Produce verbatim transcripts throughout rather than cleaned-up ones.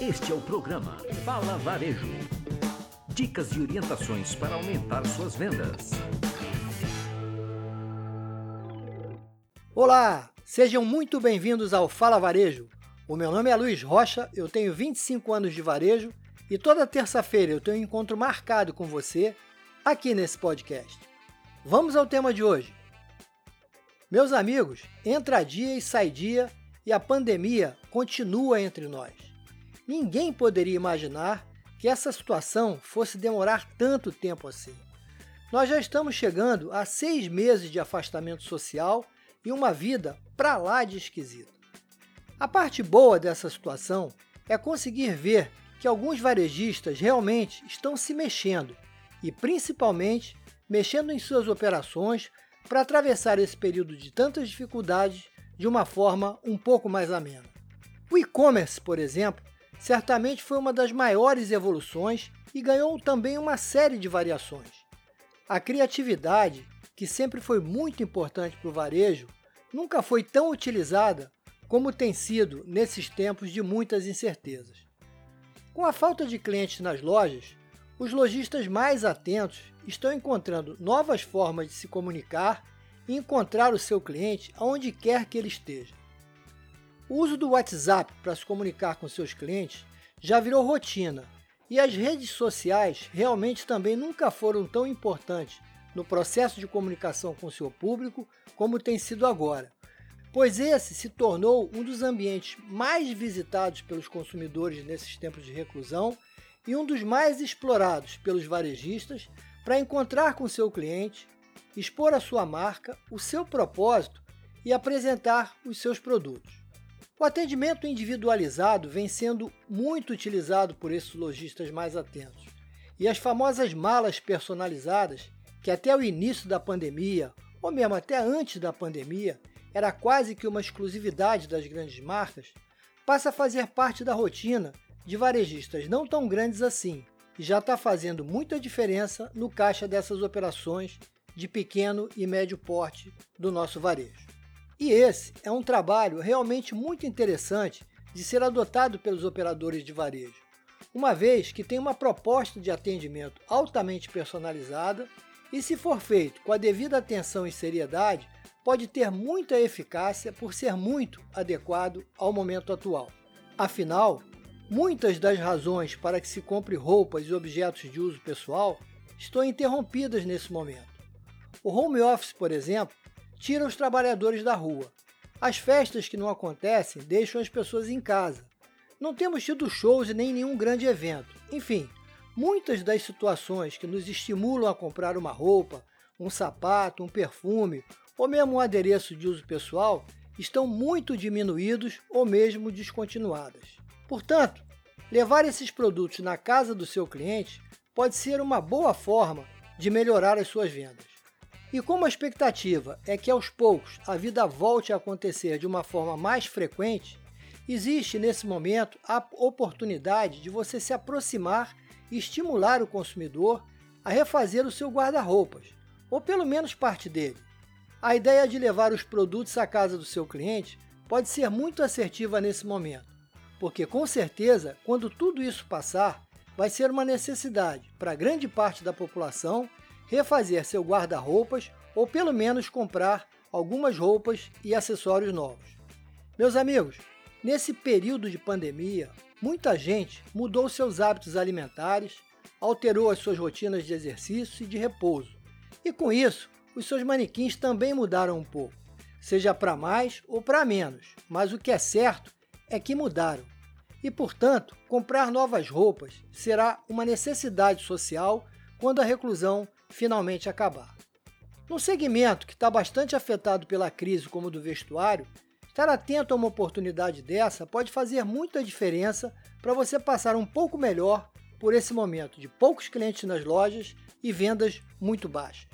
Este é o programa Fala Varejo. Dicas e orientações para aumentar suas vendas. Olá, sejam muito bem-vindos ao Fala Varejo. O meu nome é Luiz Rocha, eu tenho vinte e cinco anos de varejo e toda terça-feira eu tenho um encontro marcado com você aqui nesse podcast. Vamos ao tema de hoje. Meus amigos, entra dia e sai dia e a pandemia continua entre nós. Ninguém poderia imaginar que essa situação fosse demorar tanto tempo assim. Nós já estamos chegando a seis meses de afastamento social e uma vida pra lá de esquisita. A parte boa dessa situação é conseguir ver que alguns varejistas realmente estão se mexendo e principalmente mexendo em suas operações para atravessar esse período de tantas dificuldades de uma forma um pouco mais amena. O e-commerce, por exemplo, certamente foi uma das maiores evoluções e ganhou também uma série de variações. A criatividade, que sempre foi muito importante para o varejo, nunca foi tão utilizada como tem sido nesses tempos de muitas incertezas. Com a falta de clientes nas lojas, os lojistas mais atentos estão encontrando novas formas de se comunicar e encontrar o seu cliente aonde quer que ele esteja. O uso do WhatsApp para se comunicar com seus clientes já virou rotina e as redes sociais realmente também nunca foram tão importantes no processo de comunicação com seu público como tem sido agora, pois esse se tornou um dos ambientes mais visitados pelos consumidores nesses tempos de reclusão e um dos mais explorados pelos varejistas para encontrar com seu cliente, expor a sua marca, o seu propósito e apresentar os seus produtos. O atendimento individualizado vem sendo muito utilizado por esses lojistas mais atentos. E as famosas malas personalizadas, que até o início da pandemia, ou mesmo até antes da pandemia, era quase que uma exclusividade das grandes marcas, passa a fazer parte da rotina de varejistas não tão grandes assim, e já está fazendo muita diferença no caixa dessas operações de pequeno e médio porte do nosso varejo. E esse é um trabalho realmente muito interessante de ser adotado pelos operadores de varejo, uma vez que tem uma proposta de atendimento altamente personalizada e, se for feito com a devida atenção e seriedade, pode ter muita eficácia por ser muito adequado ao momento atual. Afinal, muitas das razões para que se compre roupas e objetos de uso pessoal estão interrompidas nesse momento. O home office, por exemplo, tira os trabalhadores da rua. As festas que não acontecem deixam as pessoas em casa. Não temos tido shows e nem nenhum grande evento. Enfim, muitas das situações que nos estimulam a comprar uma roupa, um sapato, um perfume ou mesmo um adereço de uso pessoal estão muito diminuídos ou mesmo descontinuadas. Portanto, levar esses produtos na casa do seu cliente pode ser uma boa forma de melhorar as suas vendas. E como a expectativa é que aos poucos a vida volte a acontecer de uma forma mais frequente, existe nesse momento a oportunidade de você se aproximar e estimular o consumidor a refazer o seu guarda-roupas, ou pelo menos parte dele. A ideia de levar os produtos à casa do seu cliente pode ser muito assertiva nesse momento, porque com certeza, quando tudo isso passar, vai ser uma necessidade para grande parte da população refazer seu guarda-roupas ou pelo menos comprar algumas roupas e acessórios novos. Meus amigos, nesse período de pandemia, muita gente mudou seus hábitos alimentares, alterou as suas rotinas de exercício e de repouso. E com isso, os seus manequins também mudaram um pouco, seja para mais ou para menos, mas o que é certo é que mudaram. E portanto, comprar novas roupas será uma necessidade social quando a reclusão finalmente acabar. Num segmento que está bastante afetado pela crise, como o do vestuário, estar atento a uma oportunidade dessa pode fazer muita diferença para você passar um pouco melhor por esse momento de poucos clientes nas lojas e vendas muito baixas.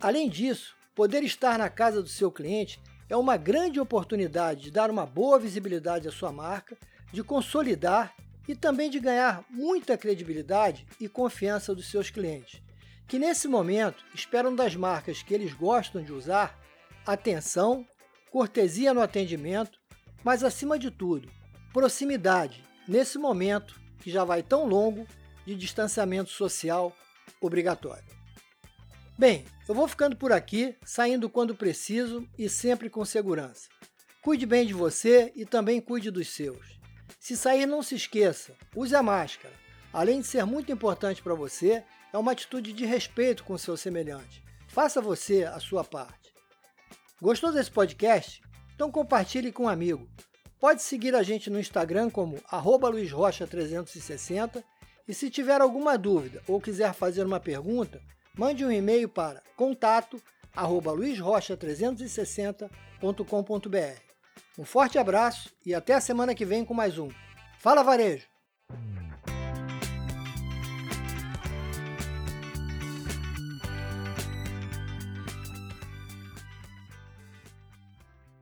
Além disso, poder estar na casa do seu cliente é uma grande oportunidade de dar uma boa visibilidade à sua marca, de consolidar e também de ganhar muita credibilidade e confiança dos seus clientes, que nesse momento esperam das marcas que eles gostam de usar atenção, cortesia no atendimento, mas acima de tudo, proximidade nesse momento que já vai tão longo de distanciamento social obrigatório. Bem, eu vou ficando por aqui, saindo quando preciso e sempre com segurança. Cuide bem de você e também cuide dos seus. Se sair, não se esqueça, use a máscara. Além de ser muito importante para você, é uma atitude de respeito com o seu semelhante. Faça você a sua parte. Gostou desse podcast? Então compartilhe com um amigo. Pode seguir a gente no Instagram como arroba luiz rocha trezentos e sessenta e se tiver alguma dúvida ou quiser fazer uma pergunta, mande um e-mail para contato arroba luiz rocha trezentos e sessenta ponto com ponto br. Um forte abraço e até a semana que vem com mais um. Fala Varejo!